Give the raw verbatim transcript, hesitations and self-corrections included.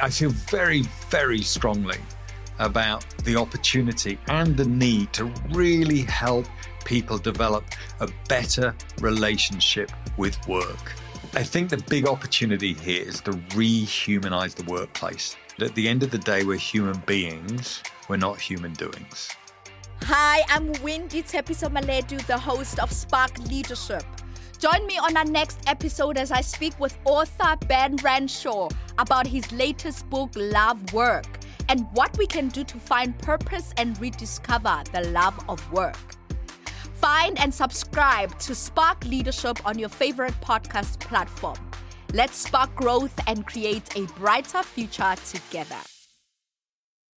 I feel very, very strongly about the opportunity and the need to really help people develop a better relationship with work. I think the big opportunity here is to rehumanize the workplace. At the end of the day, we're human beings, we're not human doings. Hi, I'm Wendy TepisomaMaledu, the host of Spark Leadership. Join me on our next episode as I speak with author Ben Renshaw about his latest book, Love Work, and what we can do to find purpose and rediscover the love of work. Find and subscribe to Spark Leadership on your favorite podcast platform. Let's spark growth and create a brighter future together.